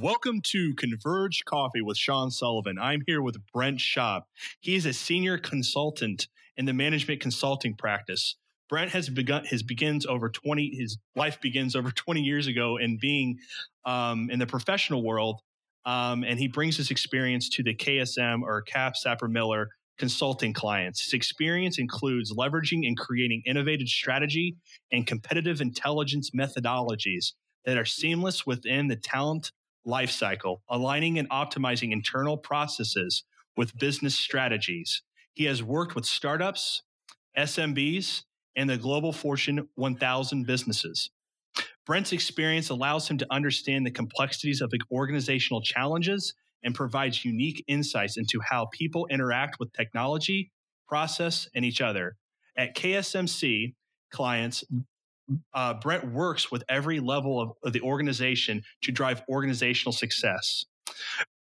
Welcome to Converge Coffee with Sean Sullivan. I'm here with Brent Schopp. He is a senior consultant in the management consulting practice. Brent has begun his life begins over 20 years ago in being in the professional world, and he brings his experience to the KSM or Cap Sapper Miller consulting clients. His experience includes leveraging and creating innovative strategy and competitive intelligence methodologies that are seamless within the talent lifecycle, aligning and optimizing internal processes with business strategies. He has worked with startups, SMBs, and the global Fortune 1000 businesses. Brent's experience allows him to understand the complexities of organizational challenges and provides unique insights into how people interact with technology, process, and each other. At KSMC clients, Brent works with every level of the organization to drive organizational success.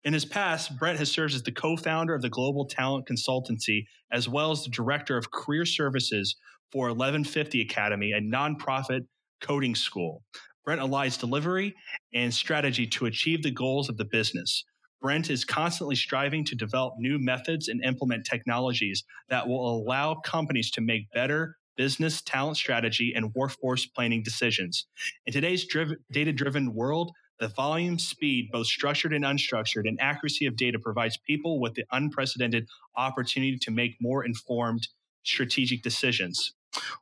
In his past, Brent has served as the co-founder of the Global Talent Consultancy, as well as the director of career services for 1150 Academy, a nonprofit coding school. Brent aligns delivery and strategy to achieve the goals of the business. Brent is constantly striving to develop new methods and implement technologies that will allow companies to make better business, talent strategy, and workforce planning decisions. In today's data-driven world, the volume, speed, both structured and unstructured, and accuracy of data provides people with the unprecedented opportunity to make more informed strategic decisions.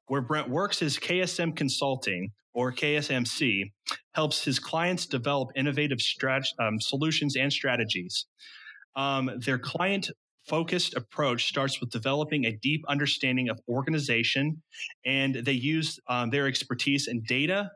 Where Brent works is KSM Consulting, or KSMC, helps his clients develop innovative solutions and strategies. Their client-focused approach starts with developing a deep understanding of organization, and they use their expertise in data,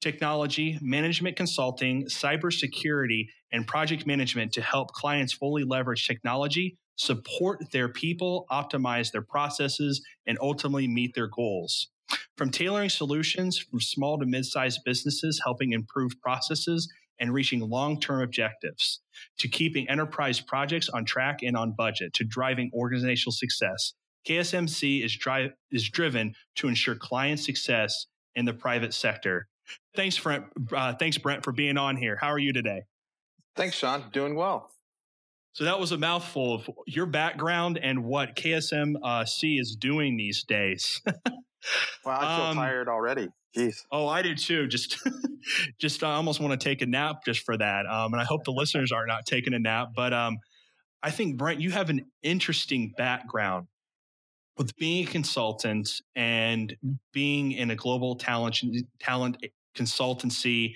technology, management consulting, cybersecurity, and project management to help clients fully leverage technology, support their people, optimize their processes, and ultimately meet their goals. From tailoring solutions from small to mid-sized businesses, helping improve processes and reaching long-term objectives, to keeping enterprise projects on track and on budget, to driving organizational success. KSMC is driven to ensure client success in the private sector. Thanks, Brent, for being on here. How are you today? Thanks, Sean. Doing well. So that was a mouthful of your background and what KSMC is doing these days. Wow, I feel tired already. Jeez. Oh, I do too. Just I almost want to take a nap just for that. And I hope the listeners are not taking a nap. But I think, Brent, you have an interesting background with being a consultant and being in a global talent consultancy,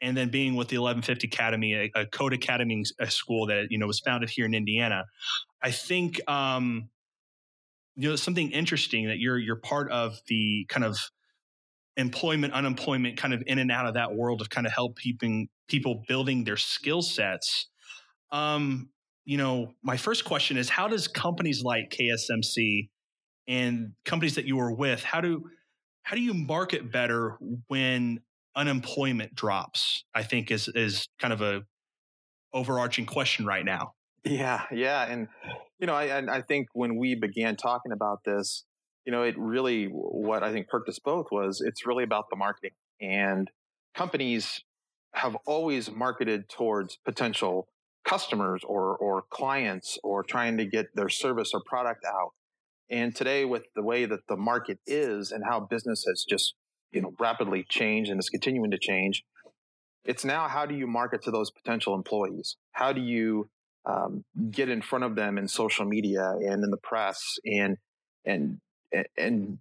and then being with the 1150 Academy, a code academy, a school that was founded here in Indiana. I think something interesting that you're part of the kind of employment, unemployment, kind of in and out of that world of kind of helping people building their skill sets. My first question is, how does companies like KSMC and companies that you were with, how do you market better when unemployment drops? I think is kind of a overarching question right now. Yeah. And, I think when we began talking about this, it really, what I think perked us both was it's really about the marketing. And companies have always marketed towards potential customers or clients or trying to get their service or product out. And today, with the way that the market is and how business has just, rapidly changed and is continuing to change, it's now how do you market to those potential employees? How do you get in front of them in social media and in the press and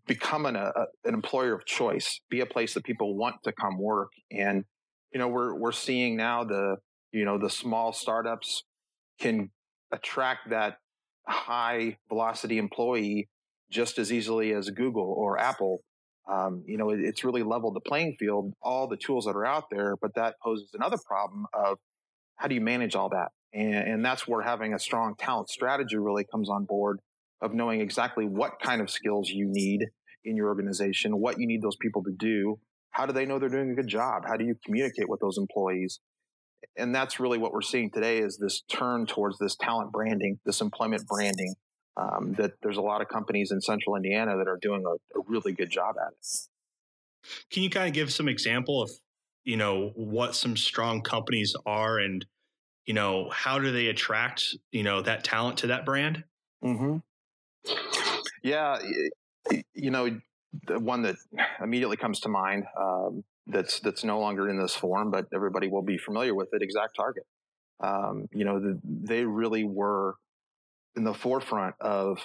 become an employer of choice, be a place that people want to come work. And, we're seeing now the small startups can attract that high velocity employee just as easily as Google or Apple. It's really leveled the playing field, all the tools that are out there, but that poses another problem of how do you manage all that? And that's where having a strong talent strategy really comes on board, of knowing exactly what kind of skills you need in your organization, what you need those people to do, how do they know they're doing a good job, how do you communicate with those employees? And that's really what we're seeing today is this turn towards this talent branding, this employment branding, that there's a lot of companies in central Indiana that are doing a really good job at it. Can you kind of give some example of you know, what some strong companies are and, you know, how do they attract, you know, that talent to that brand? Mm-hmm. Yeah. You know, the one that immediately comes to mind, that's no longer in this form, but everybody will be familiar with it, Exact Target. You know, they really were in the forefront of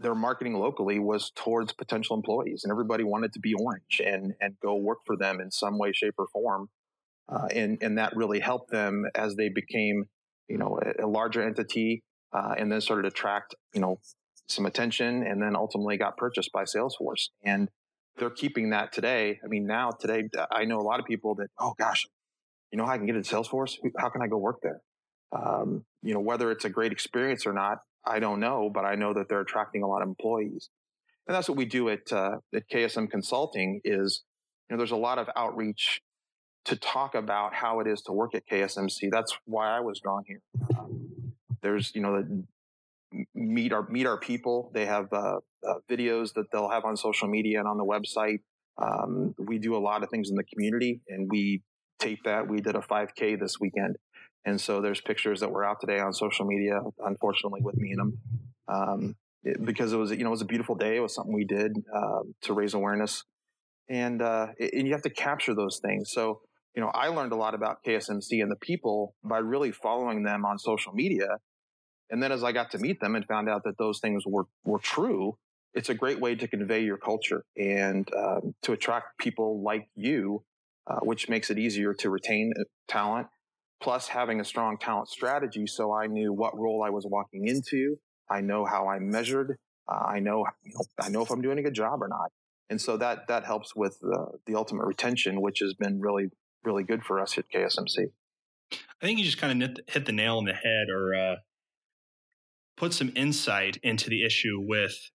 their marketing locally was towards potential employees, and everybody wanted to be orange and go work for them in some way, shape, or form. And that really helped them as they became, you know, a larger entity, and then started to attract, you know, some attention, and then ultimately got purchased by Salesforce. And they're keeping that today. I mean, now today, I know a lot of people that, oh gosh, you know how I can get into Salesforce? How can I go work there? You know, whether it's a great experience or not, I don't know, but I know that they're attracting a lot of employees. And that's what we do at KSM Consulting is, you know, there's a lot of outreach to talk about how it is to work at KSMC. That's why I was drawn here. There's, you know, the meet our people. They have videos that they'll have on social media and on the website. We do a lot of things in the community, and we tape that. We did a 5K this weekend. And so there's pictures that were out today on social media, unfortunately, with me in them, because it was, you know, it was a beautiful day. It was something we did to raise awareness, and you have to capture those things. So, you know, I learned a lot about KSMC and the people by really following them on social media. And then as I got to meet them and found out that those things were true, it's a great way to convey your culture and to attract people like you, which makes it easier to retain talent. Plus having a strong talent strategy, so I knew what role I was walking into. I know how I'm measured. I know if I'm doing a good job or not. And so that helps with the ultimate retention, which has been really, really good for us at KSMC. I think you just kind of hit the nail on the head, or put some insight into the issue with,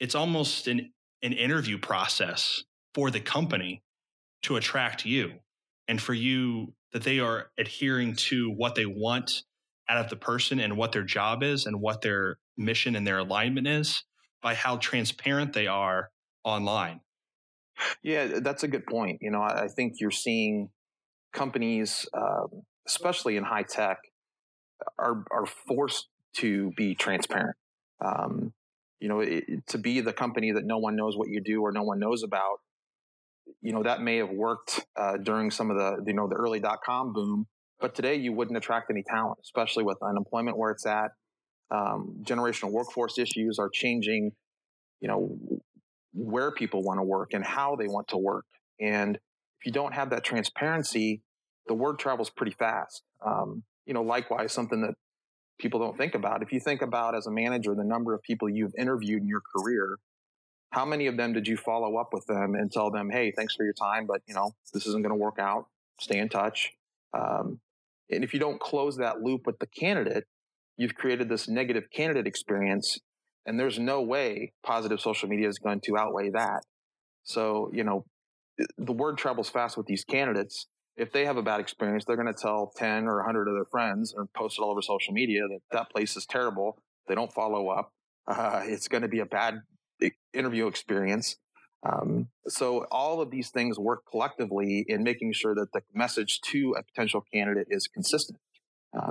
it's almost an interview process for the company to attract you, and for you, that they are adhering to what they want out of the person and what their job is and what their mission and their alignment is by how transparent they are online. Yeah, that's a good point. You know, I think you're seeing companies, especially in high tech, are forced to be transparent. You know, to be the company that no one knows what you do or no one knows about. You know, that may have worked during some of the, you know, the early .com boom, but today you wouldn't attract any talent, especially with unemployment where it's at. Generational workforce issues are changing, you know, where people want to work and how they want to work. And if you don't have that transparency, the word travels pretty fast. You know, likewise, something that people don't think about. If you think about as a manager, the number of people you've interviewed in your career, how many of them did you follow up with them and tell them, hey, thanks for your time, but, you know, this isn't going to work out. Stay in touch. And if you don't close that loop with the candidate, you've created this negative candidate experience, and there's no way positive social media is going to outweigh that. So, you know, the word travels fast with these candidates. If they have a bad experience, they're going to tell 10 or 100 of their friends and post it all over social media that place is terrible. They don't follow up. It's going to be a bad interview experience. So all of these things work collectively in making sure that the message to a potential candidate is consistent,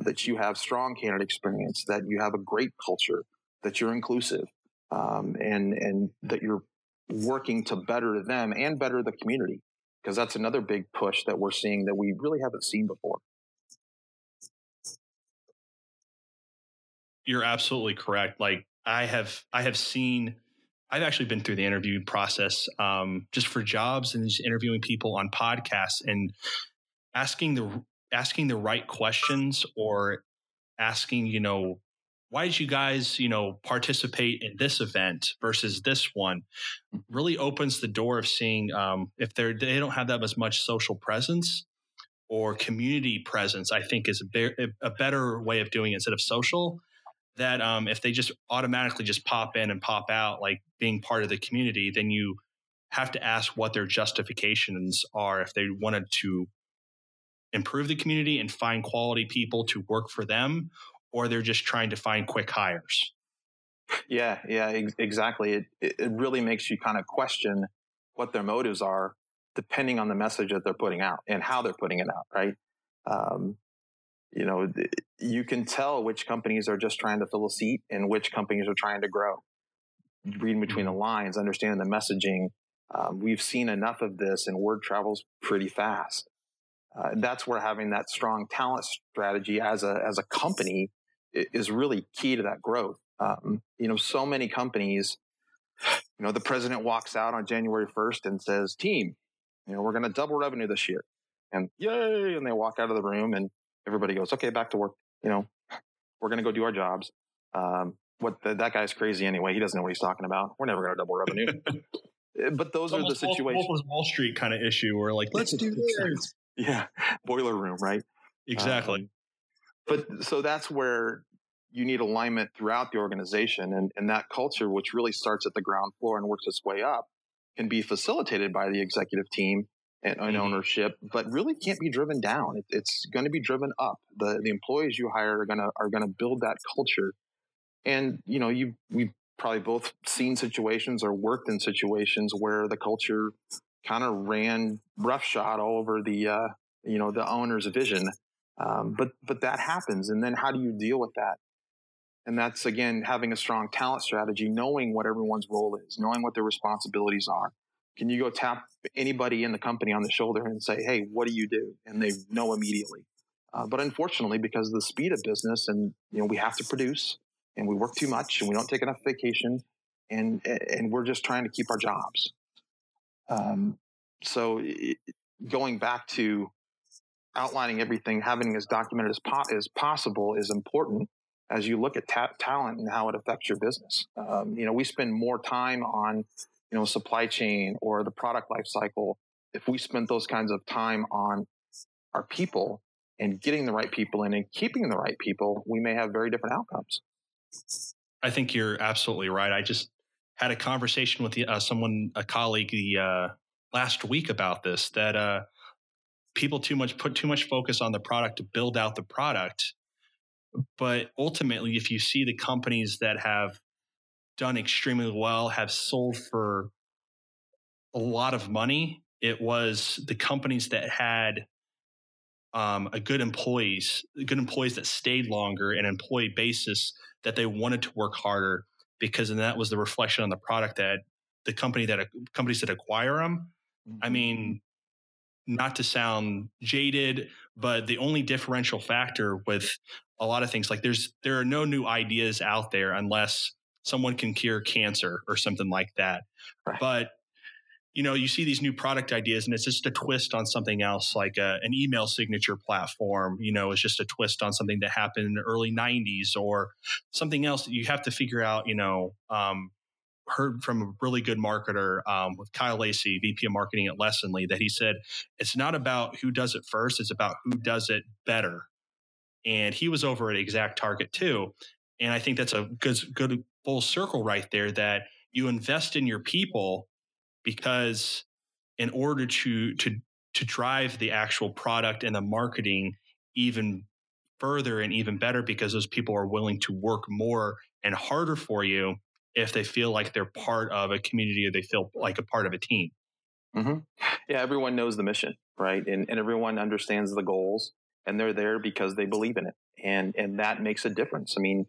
that you have strong candidate experience, that you have a great culture, that you're inclusive, and that you're working to better them and better the community, because that's another big push that we're seeing that we really haven't seen before. You're absolutely correct. Like I have seen, I've actually been through the interview process just for jobs and just interviewing people on podcasts and asking the right questions, or asking, you know, why did you guys, you know, participate in this event versus this one, really opens the door of seeing if they don't have that as much social presence or community presence, I think is a better way of doing it instead of social. That if they just automatically just pop in and pop out, like being part of the community, then you have to ask what their justifications are if they wanted to improve the community and find quality people to work for them, or they're just trying to find quick hires. Yeah, exactly. It really makes you kind of question what their motives are depending on the message that they're putting out and how they're putting it out, right? You know, you can tell which companies are just trying to fill a seat and which companies are trying to grow. Reading between the lines, understanding the messaging. We've seen enough of this, and word travels pretty fast. That's where having that strong talent strategy as a company is really key to that growth. You know, so many companies, you know, the president walks out on January 1st and says, team, you know, we're going to double revenue this year. And yay, and they walk out of the room and everybody goes, okay, back to work. You know, we're going to go do our jobs. That guy's crazy anyway. He doesn't know what he's talking about. We're never going to double revenue. But those are the situations. Wall Street kind of issue where like, let's do this. Yeah. Boiler room, right? Exactly. But so that's where you need alignment throughout the organization, and that culture, which really starts at the ground floor and works its way up, can be facilitated by the executive team and ownership, but really can't be driven down. It's going to be driven up. The employees you hire are going to build that culture. And, you know, we've probably both seen situations or worked in situations where the culture kind of ran roughshod all over the owner's vision. But that happens. And then how do you deal with that? And that's, again, having a strong talent strategy, knowing what everyone's role is, knowing what their responsibilities are. Can you go tap anybody in the company on the shoulder and say, hey, what do you do? And they know immediately. But unfortunately, because of the speed of business and, you know, we have to produce and we work too much and we don't take enough vacation and we're just trying to keep our jobs. So going back to outlining everything, having as documented as possible is important as you look at talent and how it affects your business. You know, we spend more time on, you know, supply chain or the product life cycle. If we spent those kinds of time on our people and getting the right people in and keeping the right people, we may have very different outcomes. I think you're absolutely right. I just had a conversation with a colleague, last week about this, that people put too much focus on the product to build out the product. But ultimately, if you see the companies that have done extremely well, have sold for a lot of money, it was the companies that had good employees that stayed longer and employee basis that they wanted to work harder, because and that was the reflection on the product that the company that companies that acquire them. I mean, not to sound jaded, but the only differential factor with a lot of things, like there are no new ideas out there unless someone can cure cancer or something like that. Right. But you know, you see these new product ideas and it's just a twist on something else, like an email signature platform, you know, it's just a twist on something that happened in the early 90s or something else that you have to figure out, you know. Heard from a really good marketer with Kyle Lacy, VP of Marketing at Lessonly, that he said, it's not about who does it first, it's about who does it better. And he was over at Exact Target too. And I think that's a good full circle right there, that you invest in your people, because in order to drive the actual product and the marketing even further and even better, because those people are willing to work more and harder for you if they feel like they're part of a community or they feel like a part of a team. Mm-hmm. Yeah, everyone knows the mission, right? And everyone understands the goals, and they're there because they believe in it. And that makes a difference. I mean,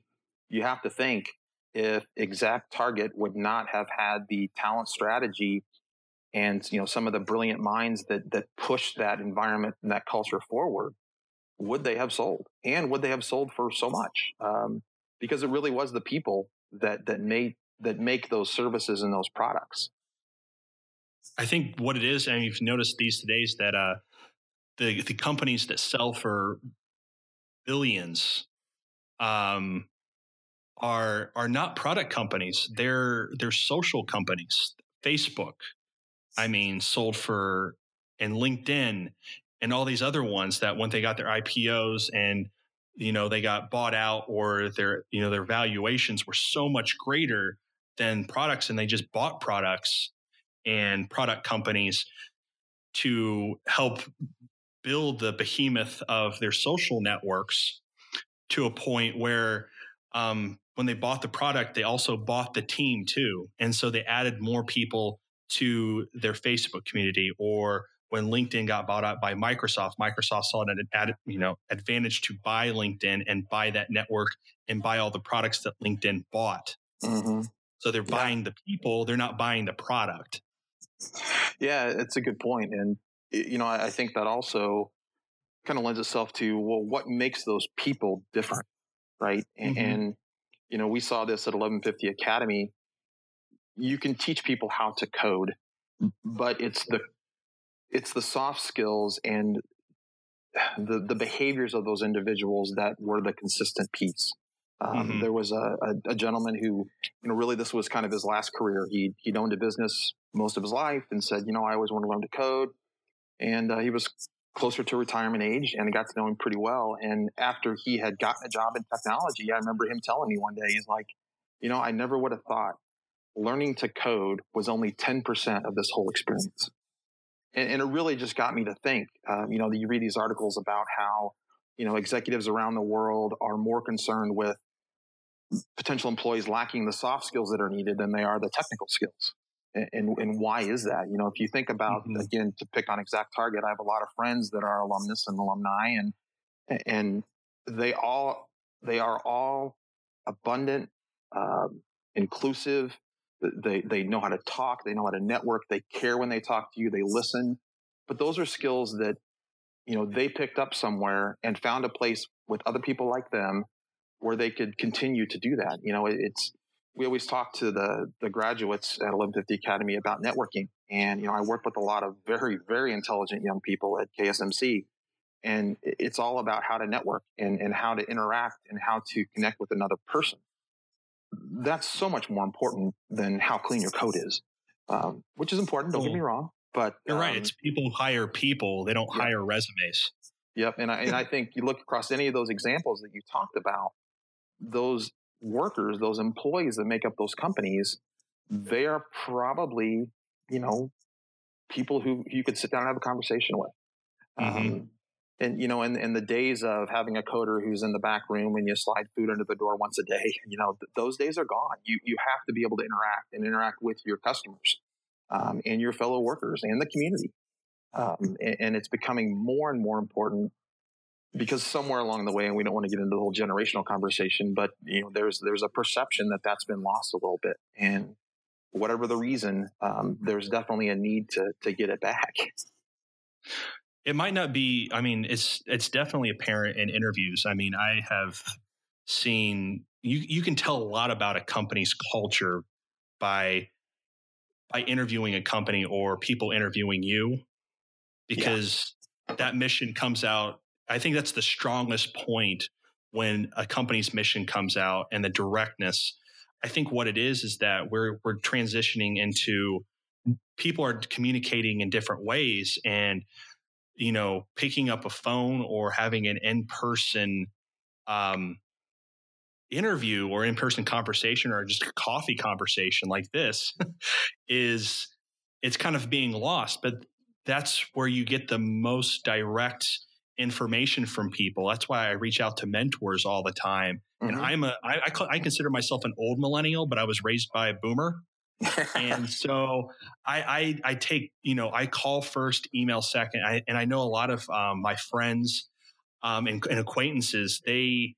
you have to think, if Exact Target would not have had the talent strategy and, you know, some of the brilliant minds that pushed that environment and that culture forward, would they have sold? And would they have sold for so much? Because it really was the people that make those services and those products. I think what it is, and you've noticed these days, that the companies that sell for billions are not product companies. They're social companies. Facebook, I mean, sold for, and LinkedIn and all these other ones that when they got their IPOs and, you know, they got bought out, or their, you know, their valuations were so much greater than products, and they just bought products and product companies to help build the behemoth of their social networks, to a point where when they bought the product, they also bought the team too. And so they added more people to their Facebook community, or when LinkedIn got bought out by Microsoft, Microsoft saw an added, advantage to buy LinkedIn and buy that network and buy all the products that LinkedIn bought. Mm-hmm. So they're buying the people; they're not buying the product. Yeah, it's a good point, and I think that also kind of lends itself to what makes those people different, right? Mm-hmm. And we saw this at 1150 Academy. You can teach people how to code, but it's the soft skills and the behaviors of those individuals that were the consistent piece. Mm-hmm. There was a gentleman who, really this was kind of his last career. He'd owned a business most of his life and said, I always want to learn to code. And he was closer to retirement age, and I got to know him pretty well. And after he had gotten a job in technology, I remember him telling me one day, he's like, I never would have thought learning to code was only 10% of this whole experience. And it really just got me to think, you read these articles about how, executives around the world are more concerned with potential employees lacking the soft skills that are needed than they are the technical skills. And why is that? If you think about, mm-hmm. again, to pick on Exact Target, I have a lot of friends that are alumnus and alumni, and they are all abundant, inclusive. They know how to talk. They know how to network. They care when they talk to you. They listen. But those are skills that, they picked up somewhere and found a place with other people like them where they could continue to do that. We always talk to the graduates at 1150 Academy about networking. And, I work with a lot of very, very intelligent young people at KSMC. And it's all about how to network and how to interact and how to connect with another person. That's so much more important than how clean your code is, which is important. Don't get me wrong, but you're right. It's people hire people. They don't hire resumes. Yep. And I think you look across any of those examples that you talked about, those workers, those employees that make up those companies, they are probably, people who you could sit down and have a conversation with. Mm-hmm. And in the days of having a coder who's in the back room and you slide food under the door once a day, those days are gone. You have to be able to interact with your customers and your fellow workers and the community. And it's becoming more and more important because somewhere along the way, and we don't want to get into the whole generational conversation, but there's a perception that that's been lost a little bit. And whatever the reason, there's definitely a need to get it back. It might not be, it's definitely apparent in interviews. I have seen, you can tell a lot about a company's culture by interviewing a company or people interviewing you, because that mission comes out. I think that's the strongest point when a company's mission comes out and the directness. I think what it is that we're transitioning into people are communicating in different ways, and picking up a phone or having an in-person interview or in-person conversation or just a coffee conversation like this it's kind of being lost. But that's where you get the most direct information from people. That's why I reach out to mentors all the time. Mm-hmm. And I consider myself an old millennial, but I was raised by a boomer. And so I take, I call first, email second. And I know a lot of my friends and acquaintances, they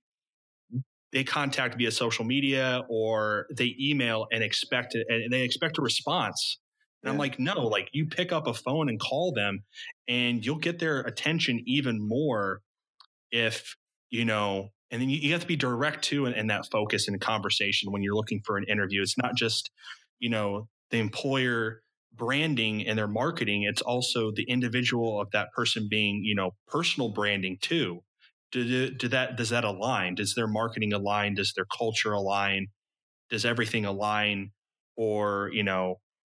contact via social media or they email and expect it, and they expect a response. And I'm like, no, you pick up a phone and call them and you'll get their attention even more if, and then you have to be direct too in that focus and conversation when you're looking for an interview. It's not just the employer branding and their marketing. It's also the individual of that person being, personal branding too. Does that align? Does their marketing align? Does their culture align? Does everything align? Or,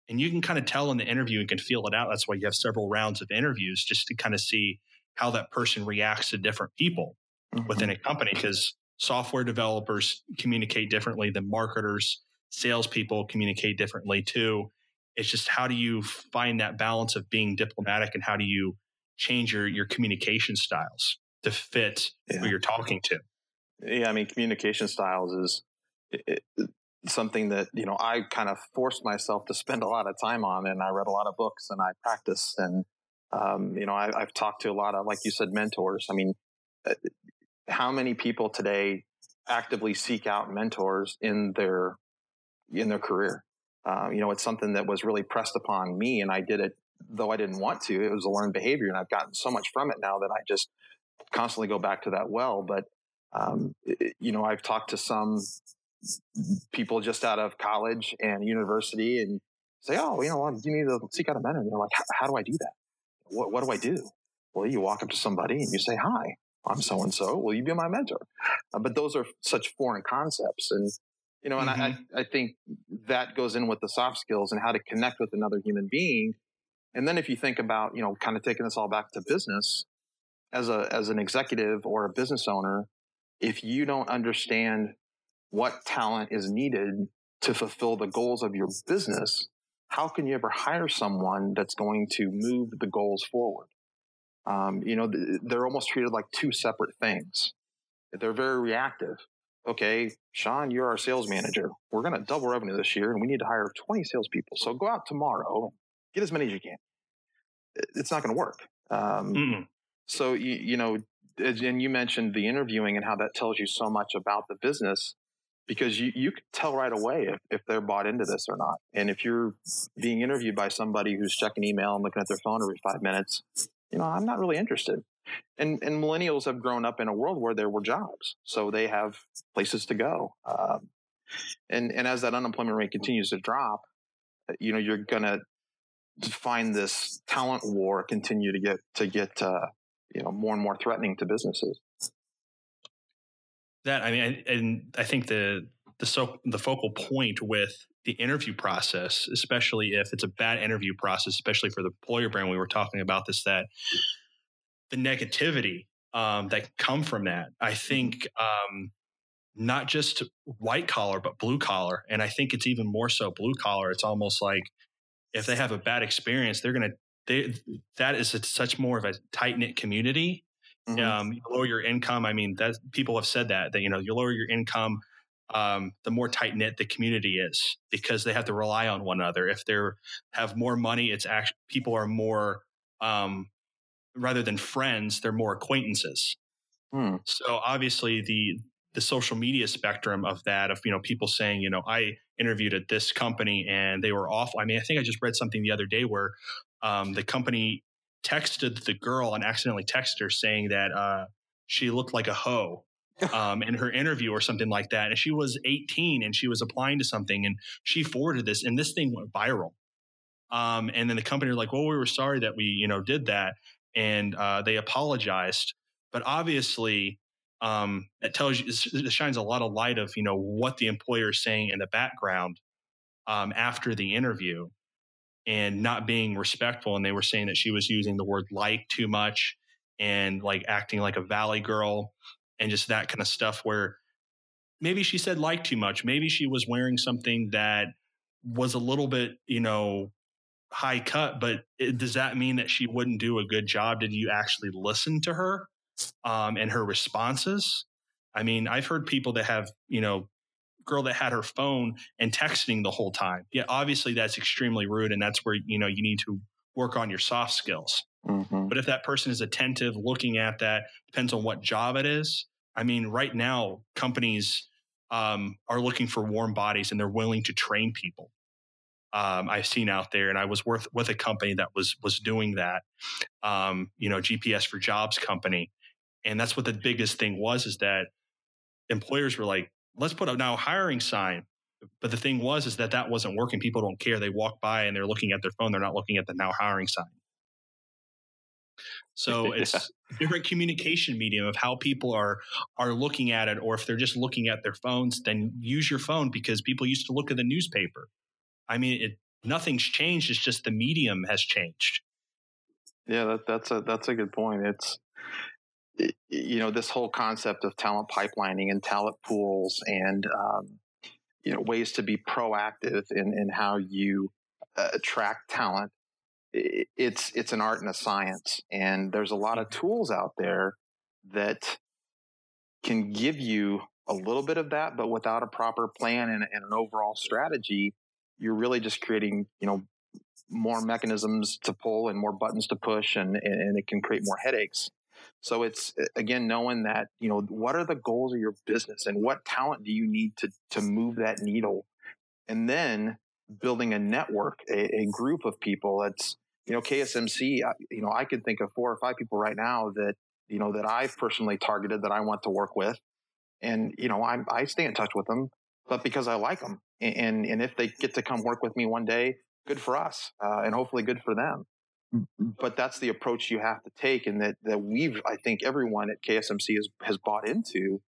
and you can kind of tell in the interview and can feel it out. That's why you have several rounds of interviews just to kind of see how that person reacts to different people mm-hmm. within a company, because software developers communicate differently than marketers. Salespeople communicate differently too. It's just, how do you find that balance of being diplomatic, and how do you change your communication styles to fit who you're talking to? Yeah, communication styles is something that, you know, I kind of forced myself to spend a lot of time on, and I read a lot of books and I practiced, and, you know, I've talked to a lot of, like you said, mentors. I mean, how many people today actively seek out mentors in their career? You know, it's something that was really pressed upon me, and I did it, though I didn't want to. It was a learned behavior, and I've gotten so much from it now that I just constantly go back to that well. But, you know, I've talked to some people just out of college and university and say, oh, you know, well, you need to seek out a mentor. And they're like, how do I do that? What do I do? Well, you walk up to somebody and you say, hi, I'm so-and-so. Will you be my mentor? But those are such foreign concepts. And, you know, and I think that goes in with the soft skills and how to connect with another human being. And then if you think about, you know, kind of taking this all back to business, as an executive or a business owner, if you don't understand what talent is needed to fulfill the goals of your business, how can you ever hire someone that's going to move the goals forward? You know, they're almost treated like two separate things. They're very reactive. Okay, Sean, you're our sales manager. We're going to double revenue this year, and we need to hire 20 salespeople. So go out tomorrow, get as many as you can. It's not going to work. So, you know, and you mentioned the interviewing and how that tells you so much about the business, because you can tell right away if they're bought into this or not. And if you're being interviewed by somebody who's checking email and looking at their phone every 5 minutes, you know, I'm not really interested. And millennials have grown up in a world where there were jobs, so they have places to go. And as that unemployment rate continues to drop, you know, you're going to find this talent war continue to get you know, more and more threatening to businesses. That, I mean, and I think the focal point with the interview process, especially if it's a bad interview process, especially for the employer brand we were talking about this, that the negativity that can come from that, I think not just white collar, but blue collar. And I think it's even more so blue collar. It's almost like if they have a bad experience, that is such more of a tight knit community. You lower your income. I mean, that people have said that, you know, you lower your income, the more tight knit the community is, because they have to rely on one another. If they have more money, it's actually people are more, rather than friends, they're more acquaintances. So obviously the social media spectrum of that, of, you know, people saying, you know, I interviewed at this company and they were awful. I mean, I think I just read something the other day where the company texted the girl and accidentally texted her saying that she looked like a hoe in her interview or something like that. And she was 18 and she was applying to something, and she forwarded this, and this thing went viral. And then the company were like, well, we were sorry that we, you know, did that. And they apologized. But obviously, that tells you, it shines a lot of light of, you know, what the employer is saying in the background after the interview. And not being respectful, and they were saying that she was using the word "like" too much, and like acting like a valley girl, and just that kind of stuff. Where maybe she said "like" too much, maybe she was wearing something that was a little bit, you know, high cut. But does that mean that she wouldn't do a good job? Did you actually listen to her and her responses? I mean, I've heard people that have, you know, girl that had her phone and texting the whole time. Yeah, obviously that's extremely rude, and that's where, you know, you need to work on your soft skills. But if that person is attentive, looking at that, depends on what job it is. I mean, right now companies are looking for warm bodies, and they're willing to train people. I've seen out there, and I was with a company that was doing that. You know, GPS for Jobs company, and that's what the biggest thing was, is that employers were like, let's put up now a hiring sign. But the thing was, is that wasn't working. People don't care. They walk by and they're looking at their phone. They're not looking at the now hiring sign. So it's different communication medium of how people are looking at it, or if they're just looking at their phones, then use your phone, because people used to look at the newspaper. I mean, nothing's changed. It's just the medium has changed. Yeah, that's a good point. It's, you know, this whole concept of talent pipelining and talent pools and, you know, ways to be proactive in how you attract talent. It's an art and a science. And there's a lot of tools out there that can give you a little bit of that, but without a proper plan and an overall strategy, you're really just creating, you know, more mechanisms to pull and more buttons to push, and it can create more headaches. So it's, again, knowing that, you know, what are the goals of your business and what talent do you need to move that needle? And then building a network, a group of people. It's, you know, KSMC, you know, I could think of 4 or 5 people right now that, you know, that I've personally targeted that I want to work with. And, you know, I stay in touch with them, but because I like them. And if they get to come work with me one day, good for us, and hopefully good for them. But that's the approach you have to take, and that we've, I think everyone at KSMC has bought into.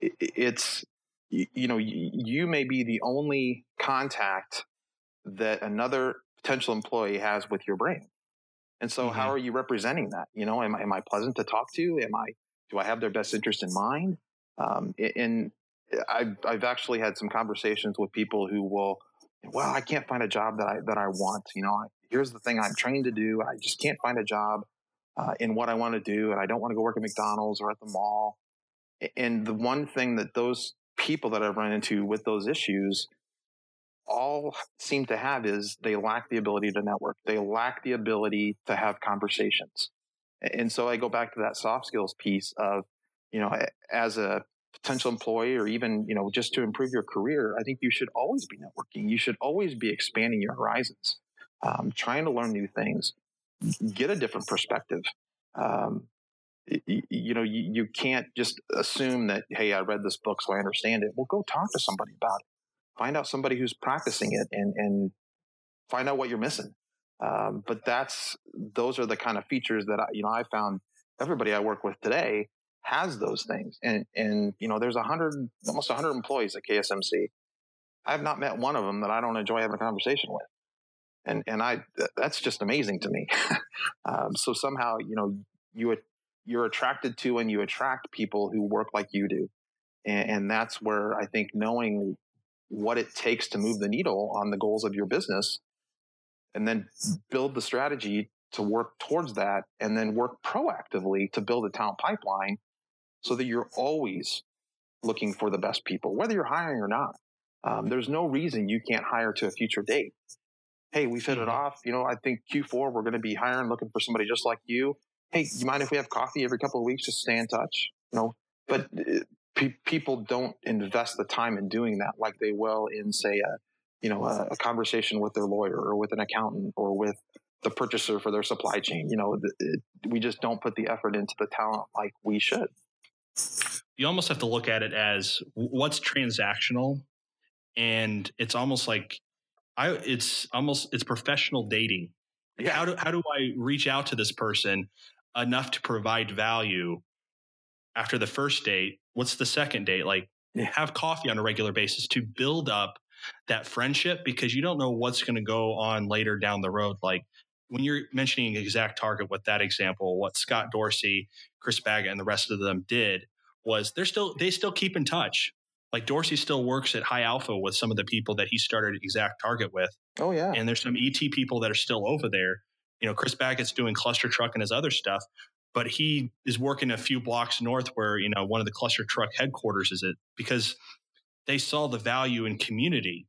It's, you know, you may be the only contact that another potential employee has with your brand. And so how are you representing that? You know, am I pleasant to talk to? Do I have their best interest in mind? And I've actually had some conversations with people who will, well, I can't find a job that I want. You know, here's the thing I'm trained to do. I just can't find a job in what I want to do. And I don't want to go work at McDonald's or at the mall. And the one thing that those people that I've run into with those issues all seem to have is they lack the ability to network. They lack the ability to have conversations. And so I go back to that soft skills piece of, you know, as a potential employee, or even, you know, just to improve your career, I think you should always be networking. You should always be expanding your horizons, trying to learn new things, get a different perspective. You know, you can't just assume that, hey, I read this book, so I understand it. Well, go talk to somebody about it. Find out somebody who's practicing it and find out what you're missing. But those are the kind of features that I found everybody I work with today has those things. And you know, there's almost 100 employees at KSMC. I've not met one of them that I don't enjoy having a conversation with. And that's just amazing to me. So somehow, you know, you're attracted to, and you attract people who work like you do. And that's where I think knowing what it takes to move the needle on the goals of your business, and then build the strategy to work towards that, and then work proactively to build a talent pipeline so that you're always looking for the best people, whether you're hiring or not. There's no reason you can't hire to a future date. Hey, we fit it off. You know, I think Q4, we're going to be hiring, looking for somebody just like you. Hey, you mind if we have coffee every couple of weeks, just stay in touch? You know, but people don't invest the time in doing that like they will in, say, a conversation with their lawyer or with an accountant or with the purchaser for their supply chain. You know, we just don't put the effort into the talent like we should. You almost have to look at it as what's transactional. And it's almost like it's professional dating. Yeah. How do I reach out to this person enough to provide value after the first date? What's the second date? Like, have coffee on a regular basis to build up that friendship, because you don't know what's going to go on later down the road. Like when you're mentioning exact target with that example, what Scott Dorsey, Chris Baggett, and the rest of them did was they still keep in touch. Like Dorsey still works at High Alpha with some of the people that he started exact target with. Oh yeah. And there's some ET people that are still over there. You know, Chris Baggett's doing Cluster Truck and his other stuff, but he is working a few blocks north where, you know, one of the Cluster Truck headquarters is, it because they saw the value in community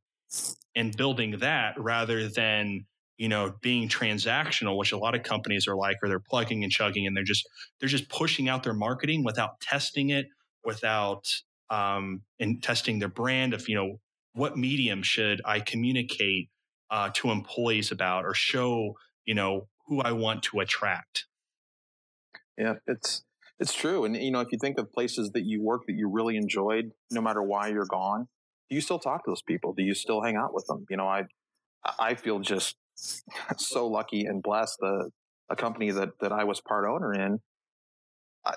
and building that rather than, you know, being transactional, which a lot of companies are like, or they're plugging and chugging, and they're just pushing out their marketing without testing it, without and testing their brand of, you know, what medium should I communicate to employees about, or show, you know, who I want to attract. Yeah, it's true. And, you know, if you think of places that you work that you really enjoyed, no matter why you're gone, do you still talk to those people? Do you still hang out with them? You know, I feel just so lucky and blessed. A company that I was part owner in,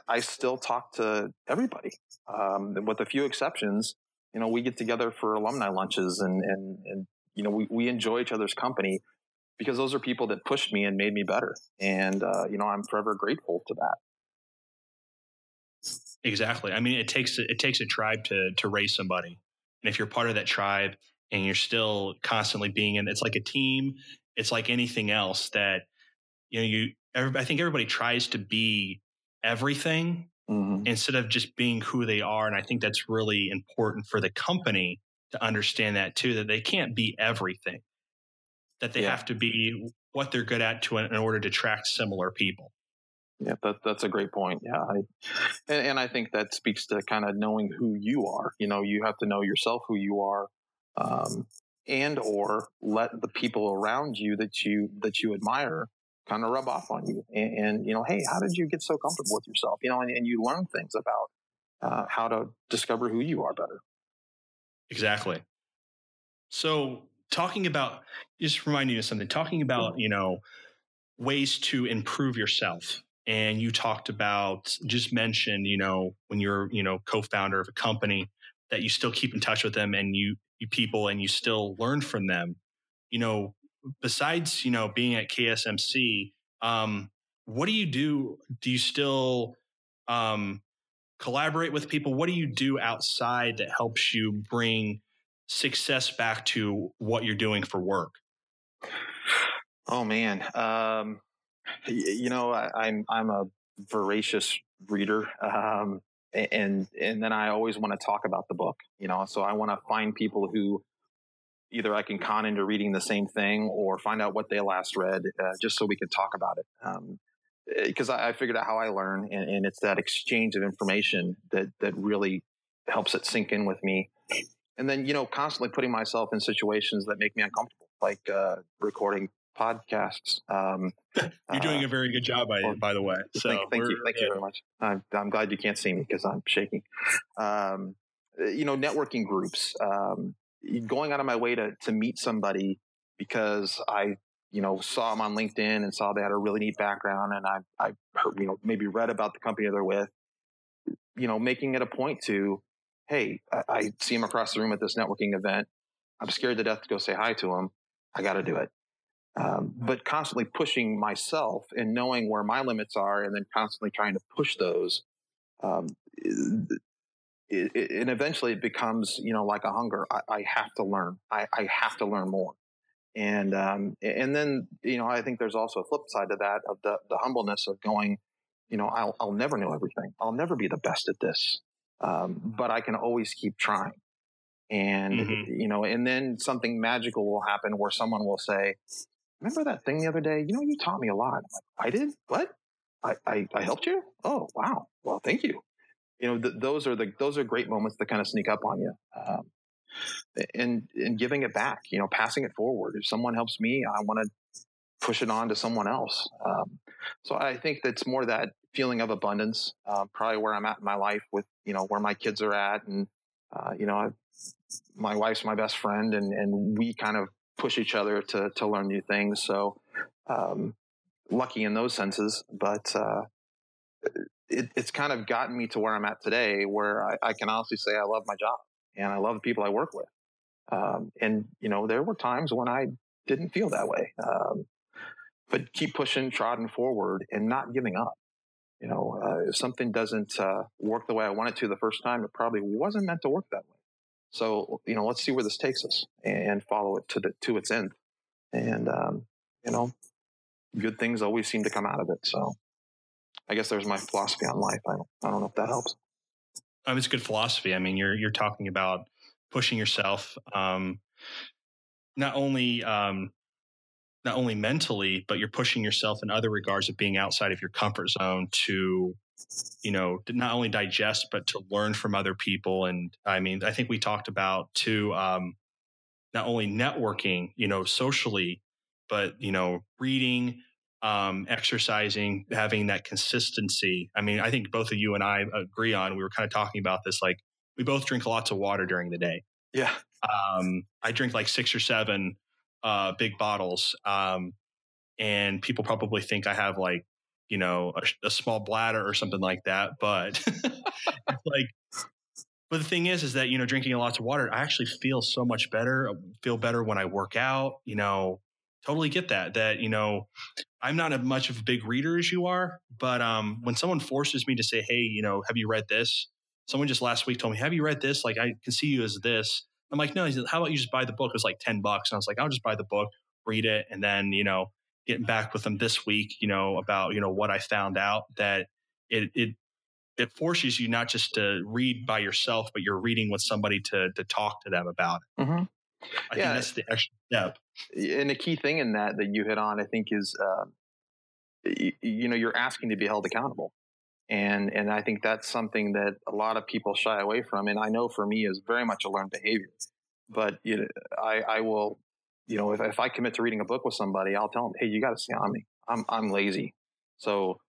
I still talk to everybody, with a few exceptions. You know, we get together for alumni lunches and you know, we enjoy each other's company, because those are people that pushed me and made me better. And, you know, I'm forever grateful to that. Exactly. I mean, it takes a tribe to raise somebody. And if you're part of that tribe and you're still constantly being in, it's like a team. It's like anything else that, you know, I think everybody tries to be everything instead of just being who they are. And I think that's really important for the company to understand that too, that they can't be everything, that they have to be what they're good at to in order to attract similar people. Yeah, that's a great point. Yeah. And I think that speaks to kind of knowing who you are. You know, you have to know yourself who you are, and or let the people around you that you admire kind of rub off on you. And, you know, hey, how did you get so comfortable with yourself? You know, and you learn things about how to discover who you are better. Exactly. So talking about, just reminding you of something, talking about, you know, ways to improve yourself. And you talked about, just mentioned, you know, when you're, you know, co-founder of a company, that you still keep in touch with them and you people, and you still learn from them. You know, besides, you know, being at KSMC, what do you do? Do you still collaborate with people? What do you do outside that helps you bring success back to what you're doing for work? Oh man. You know, I'm a voracious reader. And then I always want to talk about the book, you know, so I want to find people who either I can con into reading the same thing or find out what they last read, just so we can talk about it. Because I figured out how I learn, and it's that exchange of information that really helps it sink in with me. And then, you know, constantly putting myself in situations that make me uncomfortable, like recording podcasts. You're doing a very good job, by the way. So thank you very much. I'm glad you can't see me because I'm shaking. You know, networking groups, going out of my way to meet somebody because I, you know, saw them on LinkedIn and saw they had a really neat background, and I heard, you know, maybe read about the company they're with. You know, making it a point to, hey, I see them across the room at this networking event. I'm scared to death to go say hi to them. I got to do it. But constantly pushing myself and knowing where my limits are, and then constantly trying to push those. And eventually it becomes, you know, like a hunger. I have to learn. I have to learn more. And then, you know, I think there's also a flip side to that, of the humbleness of going, you know, I'll never know everything. I'll never be the best at this. But I can always keep trying. And, you know, and then something magical will happen where someone will say, remember that thing the other day? You know, you taught me a lot. I'm like, I did? What? I helped you? Oh, wow. Well, thank you. You know, those are great moments that kind of sneak up on you. And giving it back, you know, passing it forward. If someone helps me, I want to push it on to someone else. So I think that's more that feeling of abundance, probably where I'm at in my life with, you know, where my kids are at. And, you know, my wife's my best friend, and we kind of push each other to learn new things. So, lucky in those senses, but, it's kind of gotten me to where I'm at today, where I can honestly say I love my job and I love the people I work with. And, you know, there were times when I didn't feel that way. But keep pushing, trotting forward, and not giving up. You know, if something doesn't work the way I want it to the first time, it probably wasn't meant to work that way. So, you know, let's see where this takes us and follow it to its end. And, you know, good things always seem to come out of it. So I guess there's my philosophy on life. I don't know if that helps. It's a good philosophy. I mean, you're talking about pushing yourself, not only mentally, but you're pushing yourself in other regards of being outside of your comfort zone to, you know, to not only digest, but to learn from other people. And I mean, I think we talked about too, not only networking, you know, socially, but, you know, reading, exercising, having that consistency. I mean, I think both of you and I agree on, we were kind of talking about this, like we both drink lots of water during the day. Yeah. I drink like 6 or 7 big bottles. And people probably think I have like, you know, a small bladder or something like that. But but the thing is that, you know, drinking lots of water, I actually feel so much better. I feel better when I work out, you know, totally get that, you know, I'm not as much of a big reader as you are, but, when someone forces me to say, hey, you know, have you read this? Someone just last week told me, have you read this? Like, I can see you as this. I'm like, no, he said, how about you just buy the book? It was like $10. And I was like, I'll just buy the book, read it. And then, you know, getting back with them this week, you know, about, you know, what I found out, that it it forces you not just to read by yourself, but you're reading with somebody to talk to them about it. Mm-hmm. I think that's the extra step. And the key thing in that you hit on, I think, is you're asking to be held accountable. And I think that's something that a lot of people shy away from. And I know for me is very much a learned behavior. But I will, if I commit to reading a book with somebody, I'll tell them, hey, you got to stay on me. I'm lazy. So,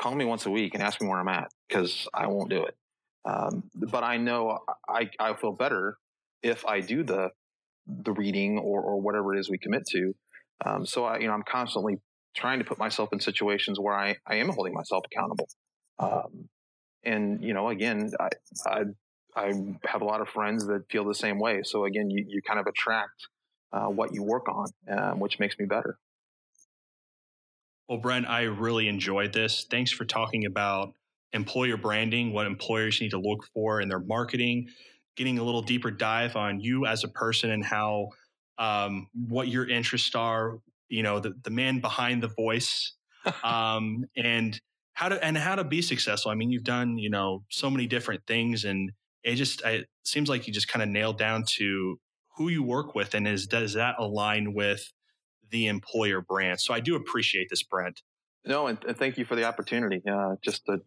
call me once a week and ask me where I'm at, because I won't do it. But I know I feel better if I do the reading or whatever it is we commit to. So I'm constantly trying to put myself in situations where I am holding myself accountable. Again, I have a lot of friends that feel the same way. So again, you kind of attract what you work on, which makes me better. Well, Brent, I really enjoyed this. Thanks for talking about employer branding, what employers need to look for in their marketing, getting a little deeper dive on you as a person and how what your interests are, the man behind the voice, and how to be successful. I mean, you've done, so many different things, and it seems like you just kind of nailed down to who you work with and does that align with the employer brand. So I do appreciate this, Brent. No, and thank you for the opportunity. Just to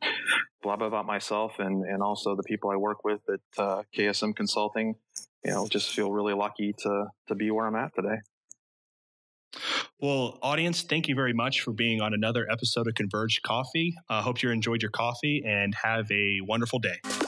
blab about myself and also the people I work with at KSM Consulting, just feel really lucky to be where I'm at today. Well, audience, thank you very much for being on another episode of Converge Coffee. I hope you enjoyed your coffee and have a wonderful day.